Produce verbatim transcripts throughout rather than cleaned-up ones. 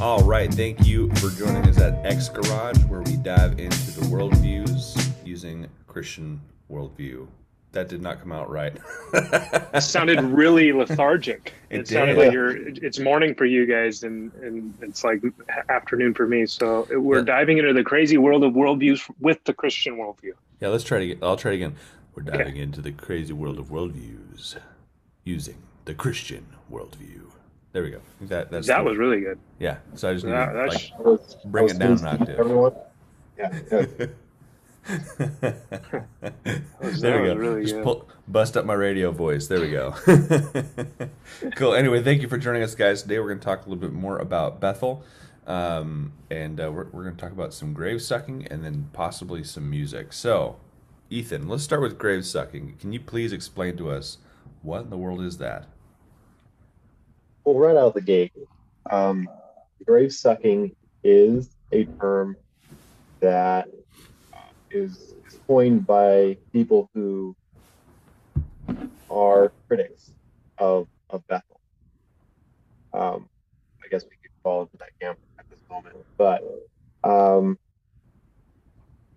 All right, thank you for joining us at X Garage, where we dive into the worldviews using Christian worldview. That did not come out right. It sounded really lethargic. It, it sounded like you're, it's morning for you guys, and, and it's like afternoon for me. So we're yeah. diving into the crazy world of worldviews with the Christian worldview. Yeah, let's try to get, I'll try it again. We're diving okay. into the crazy world of worldviews using the Christian worldview. There we go. That that's that cool. was really good. Yeah. So I just need that, to like, was, bring it down an octave. Everyone. Yeah. yeah. there we go. Really Just pull, bust up my radio voice. There we go. Cool. Anyway, thank you for joining us, guys. Today we're going to talk a little bit more about Bethel, um, and uh, we're, we're going to talk about some grave sucking and then possibly some music. So, Ethan, let's start with grave sucking. Can you please explain to us what in the world is that? Well, right out of the gate, um, grave sucking is a term that is coined by people who are critics of, of Bethel. Um, I guess we could fall into that camp at this moment. But um,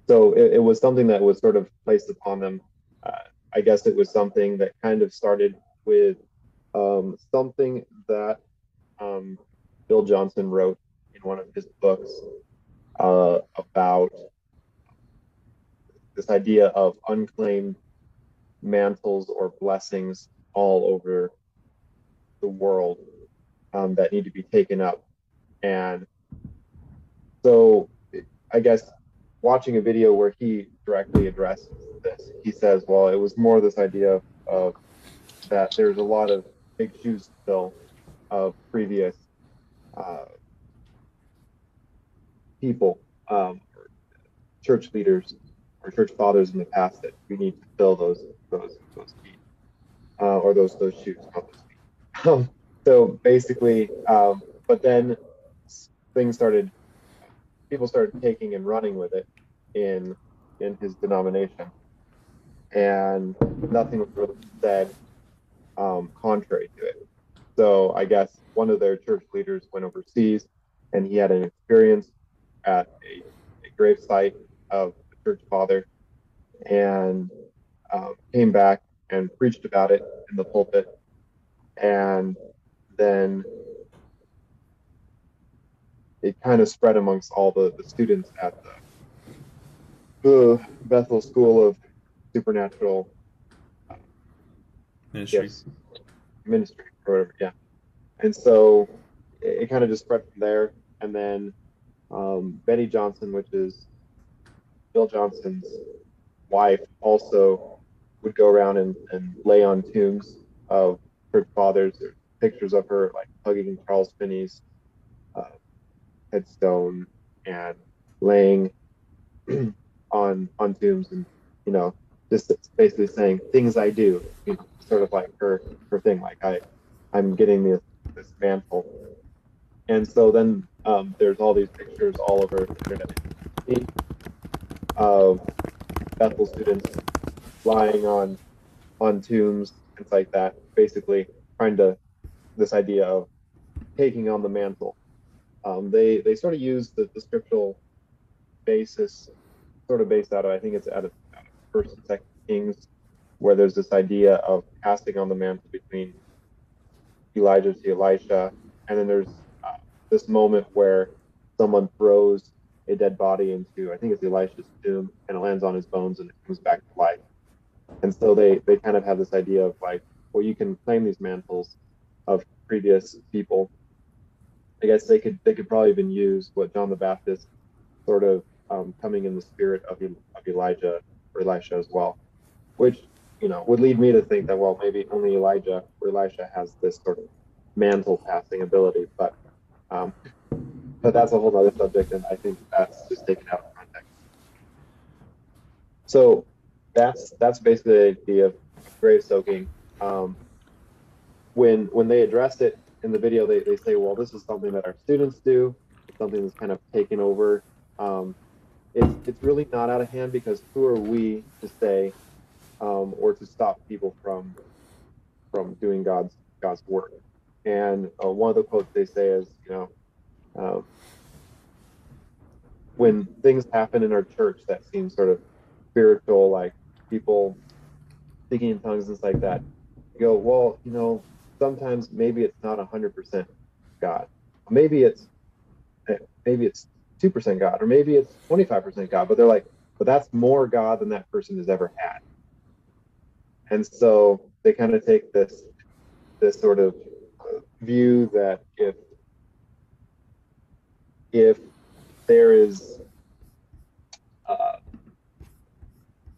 so it, it was something that was sort of placed upon them. Uh, I guess it was something that kind of started with um, something that um, Bill Johnson wrote in one of his books uh, about this idea of unclaimed mantles or blessings all over the world um, that need to be taken up. And so I guess watching a video where he directly addresses this, he says, well, it was more this idea of that there's a lot of big shoes still of previous uh, people, um, church leaders, or church fathers in the past, that we need to fill those those those feet uh, or those those shoes, not those feet. Um, so basically, um, but then things started. People started taking and running with it in in his denomination, and nothing was really said um, contrary to it. So I guess one of their church leaders went overseas, and he had an experience at a, a grave site of church father, and um, came back and preached about it in the pulpit, and then it kind of spread amongst all the, the students at the, the Bethel School of Supernatural Ministry, yes, ministry or whatever, yeah. And so it, it kind of just spread from there, and then um, Benny Johnson, which is Bill Johnson's wife, also would go around and, and lay on tombs of her fathers. There's pictures of her like hugging Charles Finney's uh, headstone and laying on on tombs, and you know, just basically saying things I do, you know, sort of like her her thing, like I I'm getting this this mantle. And so then um, there's all these pictures all over the internet of Bethel students lying on on tombs, things like that, basically trying to this idea of taking on the mantle. Um, they they sort of use the, the scriptural basis, sort of based out of, I think it's out of First and Second Kings, where there's this idea of passing on the mantle between Elijah to Elisha, and then there's uh, this moment where someone throws a dead body into, I think it's Elisha's tomb, and it lands on his bones and it comes back to life. And so they, they kind of have this idea of like, well, you can claim these mantles of previous people. I guess they could they could probably even use what John the Baptist sort of um, coming in the spirit of, of Elijah or Elisha as well, which, you know, would lead me to think that, well, maybe only Elijah or Elisha has this sort of mantle passing ability, but um, But that's a whole other subject, and I think that's just taken out of context. So that's that's basically the idea of grave soaking. Um, when when they addressed it in the video, they, they say, well, this is something that our students do. It's something that's kind of taken over um, it's, it's really not out of hand, because who are we to say um, or to stop people from from doing God's God's work? And uh, one of the quotes they say is, you know, uh, when things happen in our church that seem sort of spiritual, like people speaking in tongues and stuff like that, you go, well, you know, sometimes maybe it's not one hundred percent God. Maybe it's maybe it's two percent God, or maybe it's twenty-five percent God. But they're like, but that's more God than that person has ever had. And so they kind of take this this sort of view that if if there is uh,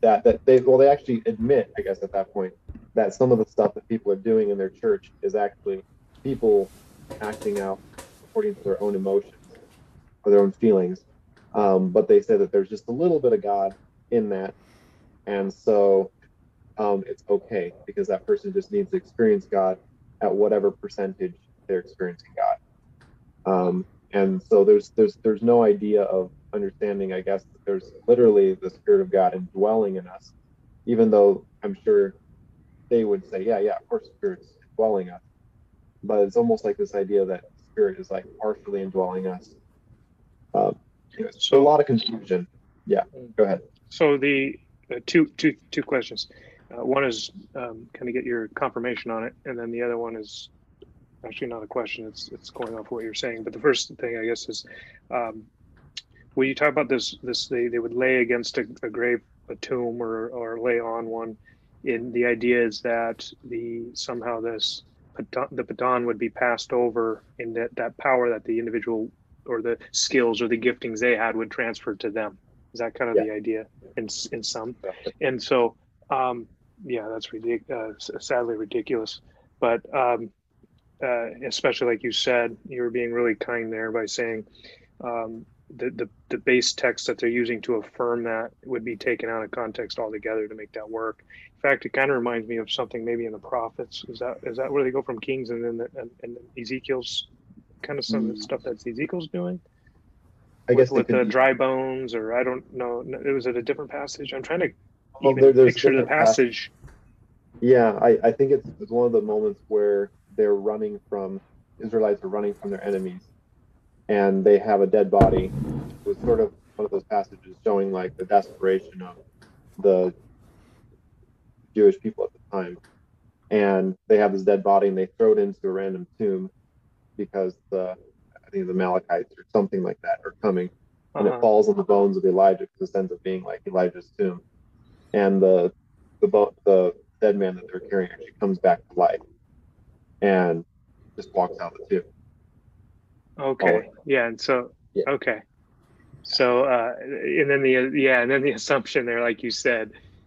that that they well they actually admit, I guess at that point, that some of the stuff that people are doing in their church is actually people acting out according to their own emotions or their own feelings, um, but they say that there's just a little bit of God in that, and so um, it's okay because that person just needs to experience God at whatever percentage they're experiencing God. Um, and so there's there's there's no idea of understanding, I guess, that there's literally the Spirit of God indwelling in us, even though I'm sure they would say, yeah, yeah, of course, Spirit's indwelling us. But it's almost like this idea that Spirit is like partially indwelling us. Um, anyway, so a lot of confusion. Yeah, go ahead. So the uh, two, two, two questions. Uh, one is um, kind of get your confirmation on it, and then the other one is actually not a question. It's it's going off what you're saying. But the first thing, I guess, is um, when you talk about this, this they, they would lay against a, a grave, a tomb, or or lay on one. In the idea is that the somehow this the baton would be passed over, and that that power that the individual or the skills or the giftings they had would transfer to them. Is that kind of yeah. the idea? In in some, and so. Um, Yeah, that's ridiculous, uh, sadly ridiculous. But um, uh, especially like you said, you were being really kind there by saying um, the, the the base text that they're using to affirm that would be taken out of context altogether to make that work. In fact, it kind of reminds me of something maybe in the prophets. Is that is that where they go from Kings and then the, and, and Ezekiel's kind of some mm. of the stuff that's Ezekiel's doing? I with, guess with the dry bones, or I don't know. It was at a different passage. I'm trying to. Well, there, there's picture the passage. passage. Yeah, I, I think it's, it's one of the moments where they're running from, Israelites are running from their enemies, and they have a dead body. It was sort of one of those passages showing like the desperation of the Jewish people at the time. And they have this dead body and they throw it into a random tomb because the, I think the Amalekites or something like that are coming. And uh-huh. it falls on the bones of Elijah, because it ends up being like Elijah's tomb. And the the the dead man that they're carrying actually comes back to life and just walks out the tomb. Okay. Oh, yeah. And so. Yeah. Okay. So uh, and then the yeah and then the assumption there, like you said,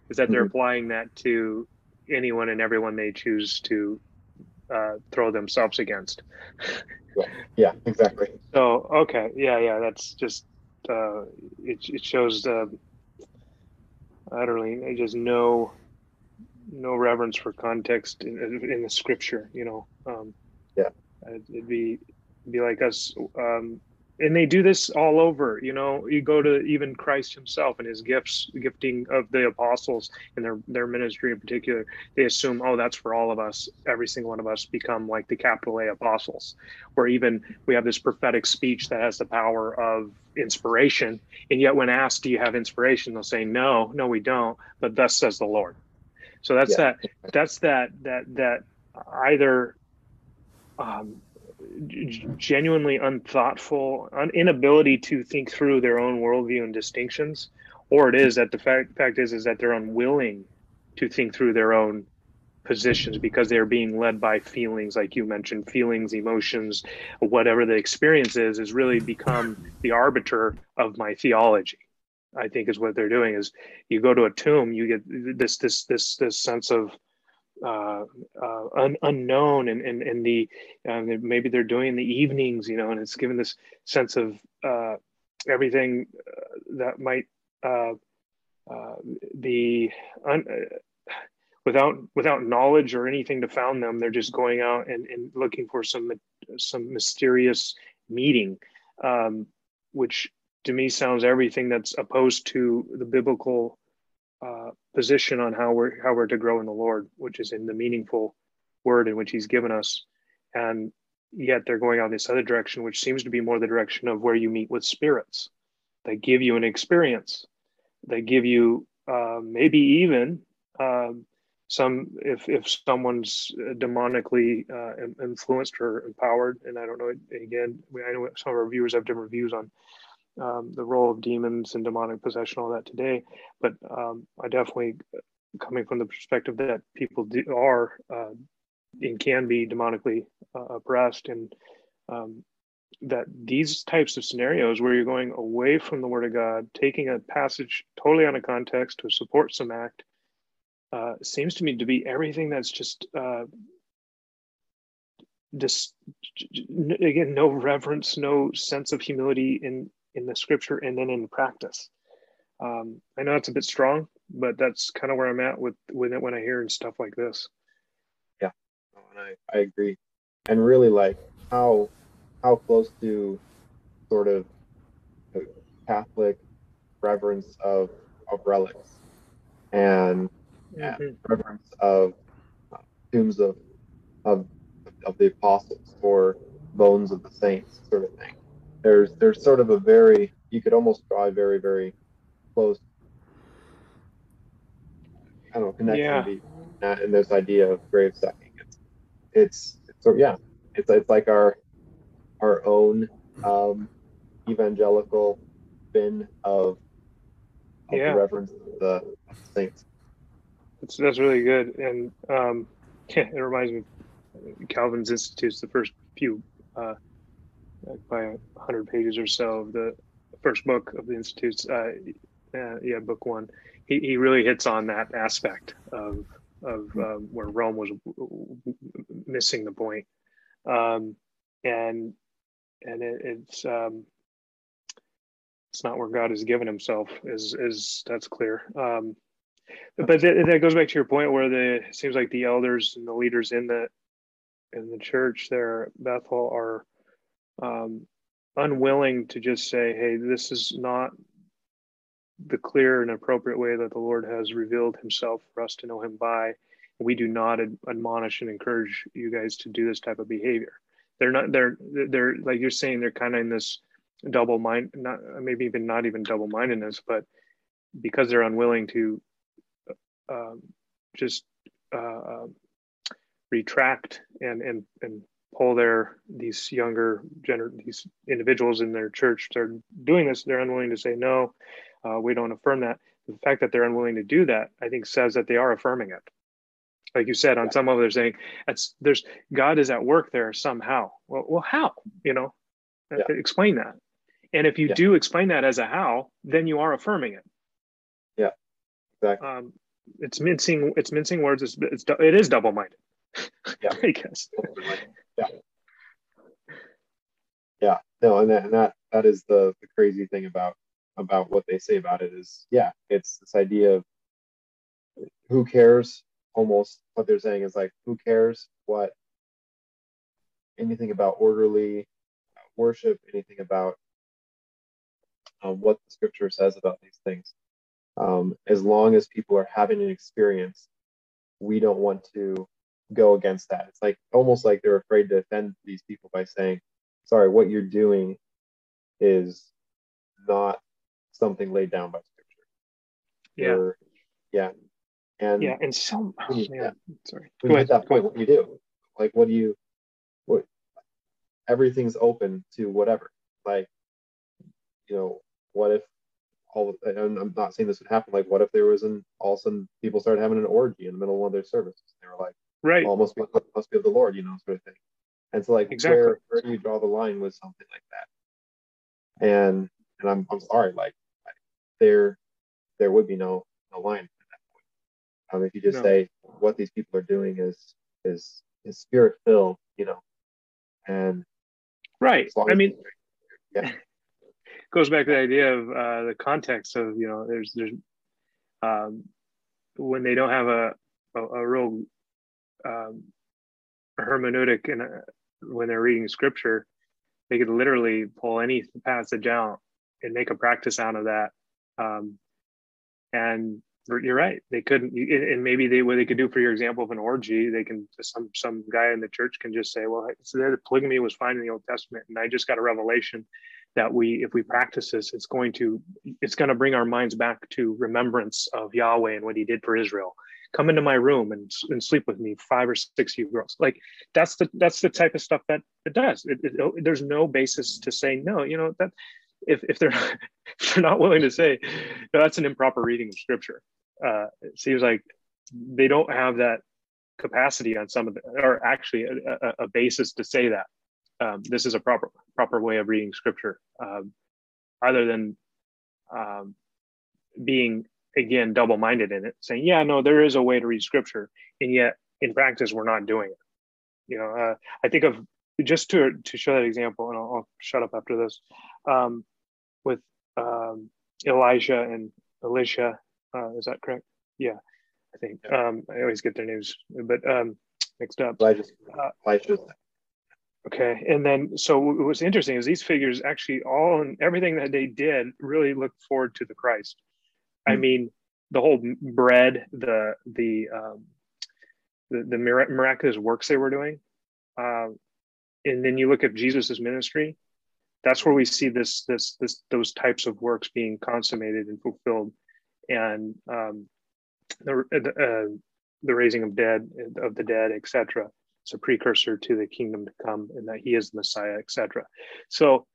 is that they're mm-hmm. applying that to anyone and everyone they choose to uh, throw themselves against. yeah. yeah. Exactly. So okay. Yeah. Yeah. That's just uh, it. It shows the. Uh, I don't really, I just no, no reverence for context in, in the scripture, you know. Um, yeah. It'd be, it'd be like us. Um, and they do this all over, you know. You go to even Christ himself and his gifts, gifting of the apostles and their, their ministry in particular. They assume, oh, that's for all of us. Every single one of us become like the capital A apostles. Or even we have this prophetic speech that has the power of inspiration, and yet when asked, do you have inspiration, they'll say no no we don't, but thus says the Lord. So that's yeah. that that's that that that either um genuinely unthoughtful un- inability to think through their own worldview and distinctions, or it is that the fact fact is is that they're unwilling to think through their own positions because they're being led by feelings, like you mentioned, feelings, emotions, whatever the experience is, is really become the arbiter of my theology. I think is what they're doing is you go to a tomb, you get this this this this sense of uh, uh, un- unknown and, and, and the um, maybe they're doing the evenings, you know, and it's given this sense of uh, everything that might uh, uh, be un- Without without knowledge or anything to found them, they're just going out and, and looking for some some mysterious meeting, um, which to me sounds everything that's opposed to the biblical uh, position on how we're how we're to grow in the Lord, which is in the meaningful word in which he's given us. And yet they're going out this other direction, which seems to be more the direction of where you meet with spirits. They give you an experience. They give you uh, maybe even uh, some, if if someone's demonically uh, influenced or empowered, and I don't know, again, I know some of our viewers have different views on um, the role of demons and demonic possession, all that today, but um, I definitely, coming from the perspective that people do, are uh, and can be demonically uh, oppressed, and um, that these types of scenarios where you're going away from the Word of God, taking a passage totally out of context to support some act, uh, seems to me to be everything that's just, uh, dis- again, no reverence, no sense of humility in, in the scripture and then in practice. Um, I know it's a bit strong, but that's kind of where I'm at with, with it when I hear and stuff like this. Yeah, and I, I agree. And really like how... how close to sort of the Catholic reverence of, of relics and, mm-hmm. and reverence of uh, tombs of, of of the apostles or bones of the saints, sort of thing. There's there's sort of a very, you could almost draw a very, very close, I don't know, connection yeah. to that, and this idea of grave sacking. It's, it's, it's sort of, yeah, it's, it's like our, our own um, evangelical bin of, of yeah. the reverence of the saints. That's, that's really good. And um, yeah, it reminds me of Calvin's Institutes, the first few, uh, by one hundred pages or so of the first book of the Institutes, uh, uh, yeah, book one. He, he really hits on that aspect of, of um, where Rome was missing the point. Um, and and it, it's um it's not where God has given himself, is is that's clear. Um but that, that goes back to your point where the it seems like the elders and the leaders in the in the church there at Bethel are um unwilling to just say, hey, this is not the clear and appropriate way that the Lord has revealed himself for us to know him by. We do not admonish and encourage you guys to do this type of behavior. They're not, they're, they're, like you're saying, they're kind of in this double mind, not maybe even not even double mindedness, but because they're unwilling to uh, just uh, retract and, and, and pull their, these younger, gener- these individuals in their church, they're doing this, they're unwilling to say, no, uh, we don't affirm that. The fact that they're unwilling to do that, I think, says that they are affirming it. Like you said, on yeah. some level, they're saying that's there's God is at work there somehow. Well, well, how? You know, yeah. explain that. And if you yeah. do explain that as a how, then you are affirming it. Yeah, exactly. Um, it's mincing. It's mincing words. It's, it's it is double minded. Yeah, I guess. Yeah. Yeah. No, and that and that that is the, the crazy thing about about what they say about it is yeah, it's this idea of who cares. Almost what they're saying is like, who cares what anything about orderly worship, anything about um, what the scripture says about these things. Um, as long as people are having an experience, we don't want to go against that. It's like almost like they're afraid to offend these people by saying, sorry, what you're doing is not something laid down by scripture. Yeah. Or, yeah. And yeah, and some. Oh, you, yeah, sorry. Go ahead. At that point, what do you do? Like, what do you? What? Everything's open to whatever. Like, you know, what if all? Of, and I'm not saying this would happen. Like, what if there was an all of a sudden people started having an orgy in the middle of one of their services? They were like, right, well, must be must be of the Lord, you know, sort of thing. And so, like, exactly. where where do you draw the line with something like that? And and I'm I'm sorry, like, like there there would be no no line. Um, if you just no. say what these people are doing is is is spirit filled, you know, and right. I mean, yeah, goes back to the idea of uh, the context of, you know, there's there's um, when they don't have a a, a real um, hermeneutic and when they're reading scripture, they could literally pull any passage out and make a practice out of that. Um, and you're right, they couldn't. And maybe they what they could do for your example of an orgy, they can some some guy in the church can just say, well, so the polygamy was fine in the Old Testament, and I just got a revelation that we, if we practice this, it's going to it's going to bring our minds back to remembrance of Yahweh and what He did for Israel. Come into my room and, and sleep with me, five or six of you girls. Like that's the that's the type of stuff that it does. It, it, there's no basis to say no. You know that if if they're not, if they're not willing to say no, that's an improper reading of Scripture. Uh, it seems like they don't have that capacity on some of the, or actually a, a, a basis to say that um, this is a proper proper way of reading Scripture, um, other than um, being. Again, double-minded in it, saying, yeah, no, there is a way to read Scripture, and yet in practice we're not doing it. You know, uh, I think of just to to show that example, and I'll, I'll shut up after this, um, with um, Elijah and Elisha. Uh, is that correct? Yeah, I think. Um, I always get their names, but um, mixed up. Elijah. Elijah. Okay, and then so what's interesting is these figures actually all and everything that they did really looked forward to the Christ. I mean, the whole bread, the the um, the, the miraculous works they were doing, uh, and then you look at Jesus's ministry. That's where we see this this this those types of works being consummated and fulfilled, and um, the uh, the raising of dead of the dead, et cetera. It's a precursor to the kingdom to come, and that He is the Messiah, et cetera. So.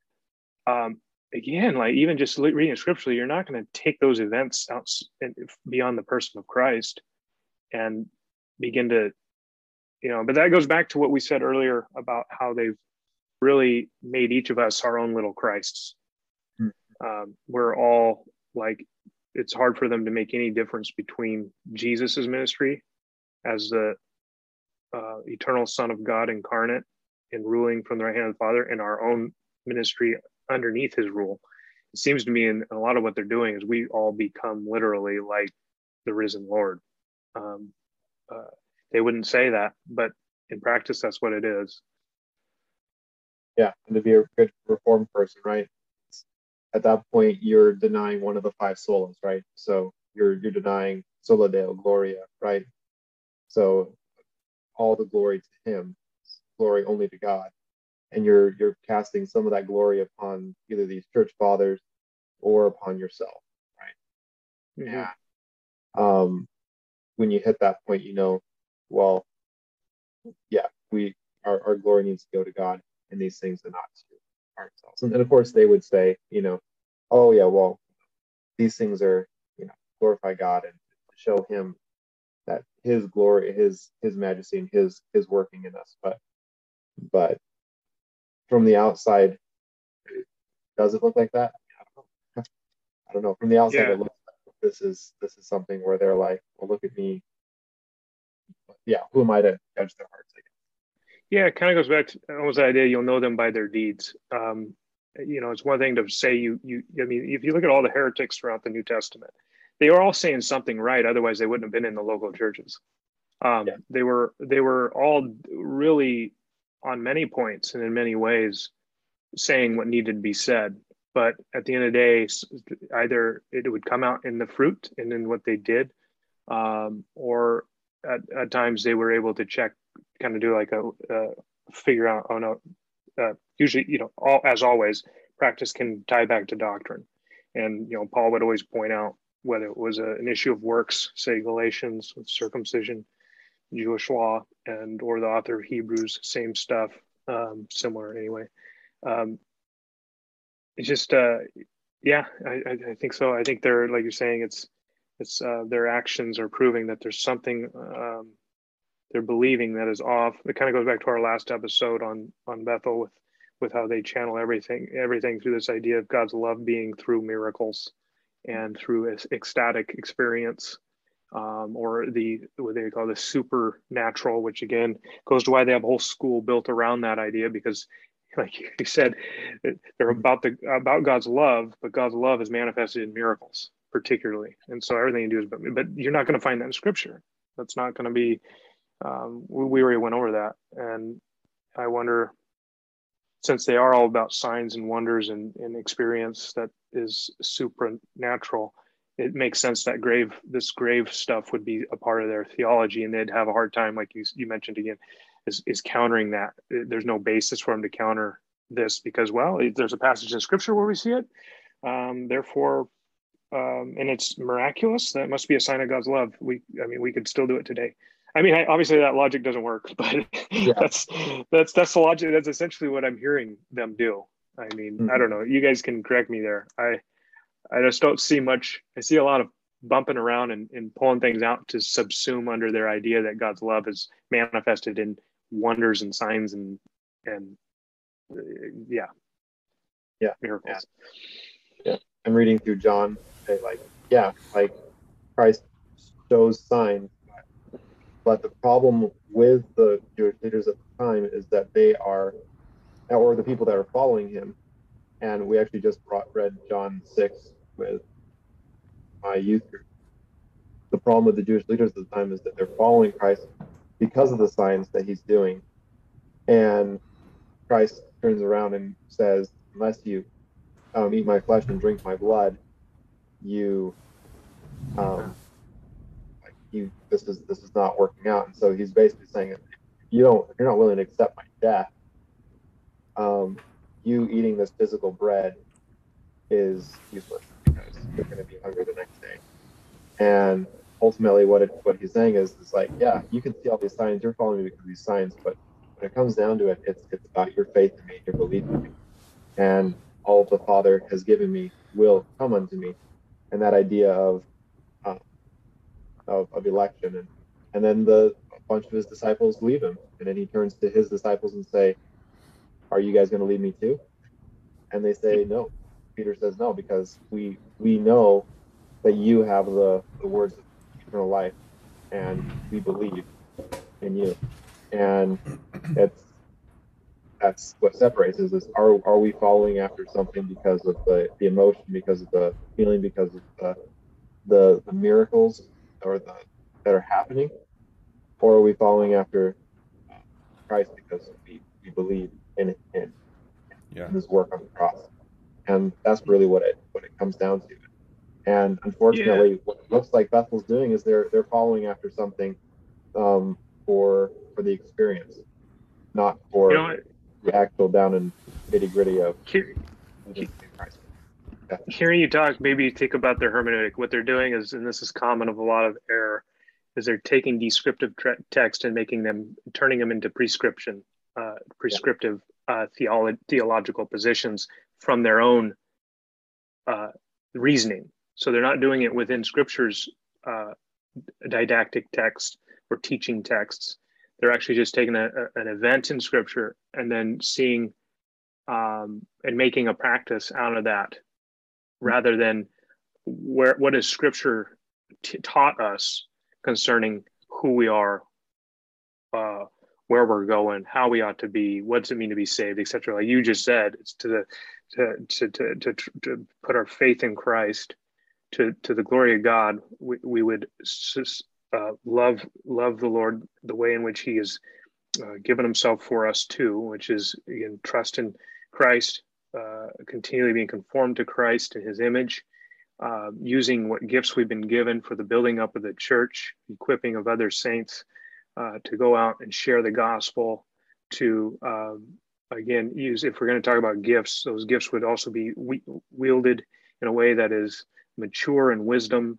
Um, Again, like even just reading scripturally, you're not going to take those events out beyond the person of Christ and begin to, you know, but that goes back to what we said earlier about how they've really made each of us our own little Christs. Hmm. Um, we're all like, it's hard for them to make any difference between Jesus's ministry as the uh, eternal Son of God incarnate and ruling from the right hand of the Father and our own ministry underneath His rule. It seems to me in a lot of what they're doing is we all become literally like the risen Lord. Um, uh, they wouldn't say that, but in practice, that's what it is. Yeah, and to be a good reformed person, right? At that point, you're denying one of the five solas, right? So you're you're denying sola Deo Gloria, right? So all the glory to Him, glory only to God. And you're you're casting some of that glory upon either these church fathers or upon yourself, right? Mm-hmm. Yeah. Um, when you hit that point, you know, well, yeah, we our, our glory needs to go to God, and these things are not to ourselves. And, and of course, they would say, you know, oh yeah, well, these things are, you know, glorify God and show Him that His glory, His His majesty, and His His working in us, but but. From the outside, does it look like that? I don't know. I don't know. From the outside, yeah. It looks like this is this is something where they're like, "Well, look at me." Yeah, who am I to judge their hearts? I guess. Yeah, it kind of goes back to almost the idea you'll know them by their deeds. Um, you know, it's one thing to say you you. I mean, if you look at all the heretics throughout the New Testament, they were all saying something right. Otherwise, they wouldn't have been in the local churches. Um, yeah. They were they were all really. On many points and in many ways saying what needed to be said. But at the end of the day, either it would come out in the fruit and in what they did, um, or at, at times they were able to check, kind of do like a uh, figure out, oh no, uh, usually, you know, all, as always, practice can tie back to doctrine. And, you know, Paul would always point out whether it was a, an issue of works, say Galatians with circumcision, Jewish law, and or the author of Hebrews, same stuff, um, similar anyway. Um, it's just, uh, yeah, I, I think so. I think they're, like you're saying, it's, it's uh, their actions are proving that there's something um, they're believing that is off. It kind of goes back to our last episode on on Bethel with with how they channel everything everything through this idea of God's love being through miracles and through ecstatic experience. Um, or the what they call the supernatural, which again goes to why they have a whole school built around that idea, because like you said, they're about the about God's love, but God's love is manifested in miracles particularly, and so everything you do is but, but you're not going to find that in Scripture. That's not going to be um, we already went over that. And I wonder, since they are all about signs and wonders and, and experience, that is supernatural, it makes sense that grave, this grave stuff would be a part of their theology, and they'd have a hard time, like you, you mentioned again, is, is countering that. There's no basis for them to counter this because, well, there's a passage in Scripture where we see it. Um, therefore, um, and it's miraculous. That must be a sign of God's love. We, I mean, we could still do it today. I mean, I, obviously that logic doesn't work, but yeah. that's, that's, that's the logic. That's essentially what I'm hearing them do. I mean, mm-hmm. I don't know. You guys can correct me there. I, I just don't see much. I see a lot of bumping around and, and pulling things out to subsume under their idea that God's love is manifested in wonders and signs and, and uh, yeah. Yeah. Miracles. Yeah. yeah. I'm reading through John. And like, yeah, like Christ shows signs. But the problem with the Jewish leaders at the time is that they are, or the people that are following him, and we actually just brought, read John six with my youth group. The problem with the Jewish leaders at the time is that they're following Christ because of the signs that he's doing. And Christ turns around and says, unless you um, eat my flesh and drink my blood, you, um, like you, this is this is not working out. And so he's basically saying, if you don't, if you're not willing to accept my death, um, you eating this physical bread is useless because you're going to be hungry the next day. And ultimately, what it, what he's saying is, it's like, yeah, you can see all these signs. You're following me because of these signs, but when it comes down to it, it's it's about your faith in me, your belief in me, and all the Father has given me will come unto me. And that idea of um, of, of election, and and then the a bunch of his disciples leave him, and then he turns to his disciples and say, are you guys going to leave me too? And they say, no. Peter says, no, because we we know that you have the, the words of eternal life, and we believe in you. And it's, that's what separates us. Is are, are we following after something because of the, the emotion, because of the feeling, because of the, the, the miracles or the that are happening? Or are we following after Christ because we, we believe in in yeah. his work on the cross? And that's really what it what it comes down to. And unfortunately, yeah. what it looks like Bethel's doing is they're they're following after something um, for for the experience, not for you know the actual down and nitty gritty of. Hear, he, yeah. Hearing you talk, maybe think about their hermeneutic. What they're doing is, and this is common of a lot of error, is they're taking descriptive tre- text and making them turning them into prescription. Uh, prescriptive uh, theolo- theological positions from their own uh, reasoning. So they're not doing it within Scripture's uh, didactic text or teaching texts. They're actually just taking a, a, an event in Scripture and then seeing um, and making a practice out of that, rather than where what has Scripture t- taught us concerning who we are, uh, where we're going, how we ought to be, what does it mean to be saved, et cetera. Like you just said, it's to the to to to to put our faith in Christ, to to the glory of God. We we would uh, love love the Lord the way in which He has uh, given Himself for us too, which is in trust in Christ, uh, continually being conformed to Christ in His image, uh, using what gifts we've been given for the building up of the church, equipping of other saints. Uh, to go out and share the gospel, to, um, again, use, if we're going to talk about gifts, those gifts would also be we- wielded in a way that is mature in wisdom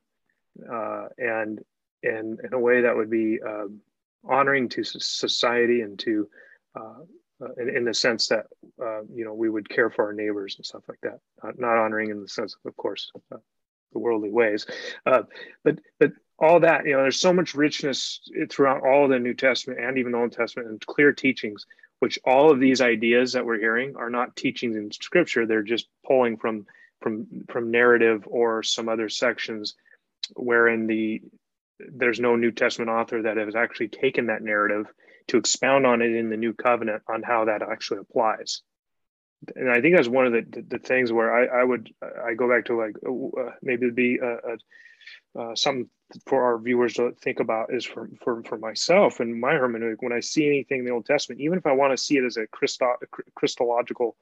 uh, and, and in a way that would be um, honoring to society and to, uh, uh, in, in the sense that, uh, you know, we would care for our neighbors and stuff like that. Uh, not honoring in the sense of, of course, uh, the worldly ways, uh, but, but, all that, you know, there's so much richness throughout all the New Testament and even Old Testament and clear teachings, which all of these ideas that we're hearing are not teachings in Scripture. They're just pulling from from from narrative or some other sections wherein the there's no New Testament author that has actually taken that narrative to expound on it in the New Covenant on how that actually applies. And I think that's one of the the, the things where I, I would I go back to like uh, maybe it'd be a, a Uh, something for our viewers to think about is for, for, for myself and my hermeneutic, when I see anything in the Old Testament, even if I want to see it as a Christo- Christological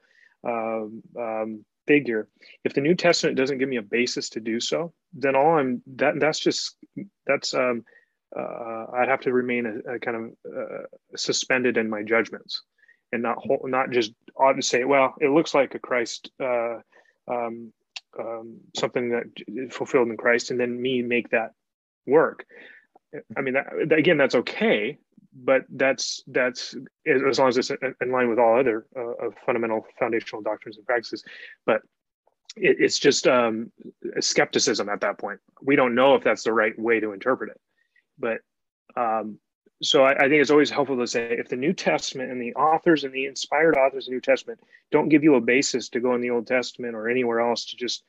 um, um, figure. If the New Testament doesn't give me a basis to do so, then all I'm that that's just that's um, uh, I'd have to remain a, a kind of uh, suspended in my judgments and not whole, not just ought to say, well, it looks like a Christ uh, um, um, something that is fulfilled in Christ, and then me make that work. I mean, that, again, that's okay. But that's that's as long as it's in line with all other uh, fundamental foundational doctrines and practices. But it, it's just um, skepticism at that point. We don't know if that's the right way to interpret it. But um, so I, I think it's always helpful to say, if the New Testament and the authors and the inspired authors of the New Testament don't give you a basis to go in the Old Testament or anywhere else to just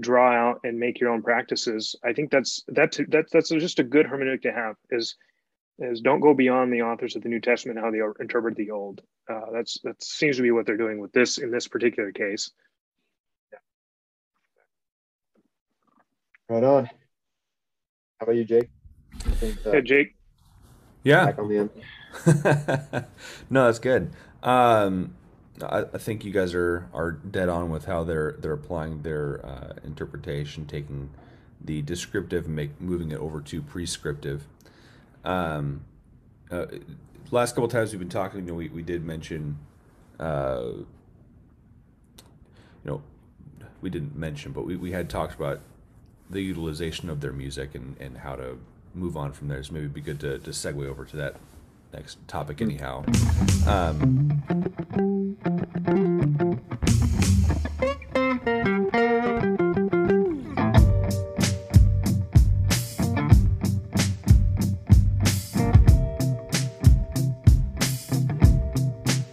draw out and make your own practices, I think that's that's that's, that's just a good hermeneutic to have. Is is don't go beyond the authors of the New Testament, how they interpret the Old. Uh, that's that seems to be what they're doing with this in this particular case. Yeah. Right on. How about you, Jake? I think, uh, hey, Jake. Yeah. Back on the end. No, that's good. Um, I, I think you guys are are dead on with how they're they're applying their uh, interpretation, taking the descriptive, and make moving it over to prescriptive. Um, uh, last couple of times we've been talking, you know, we, we did mention, uh, you know, we didn't mention, but we, we had talked about the utilization of their music and, and how to move on from there. So maybe it'd be good to, to segue over to that next topic anyhow. Um,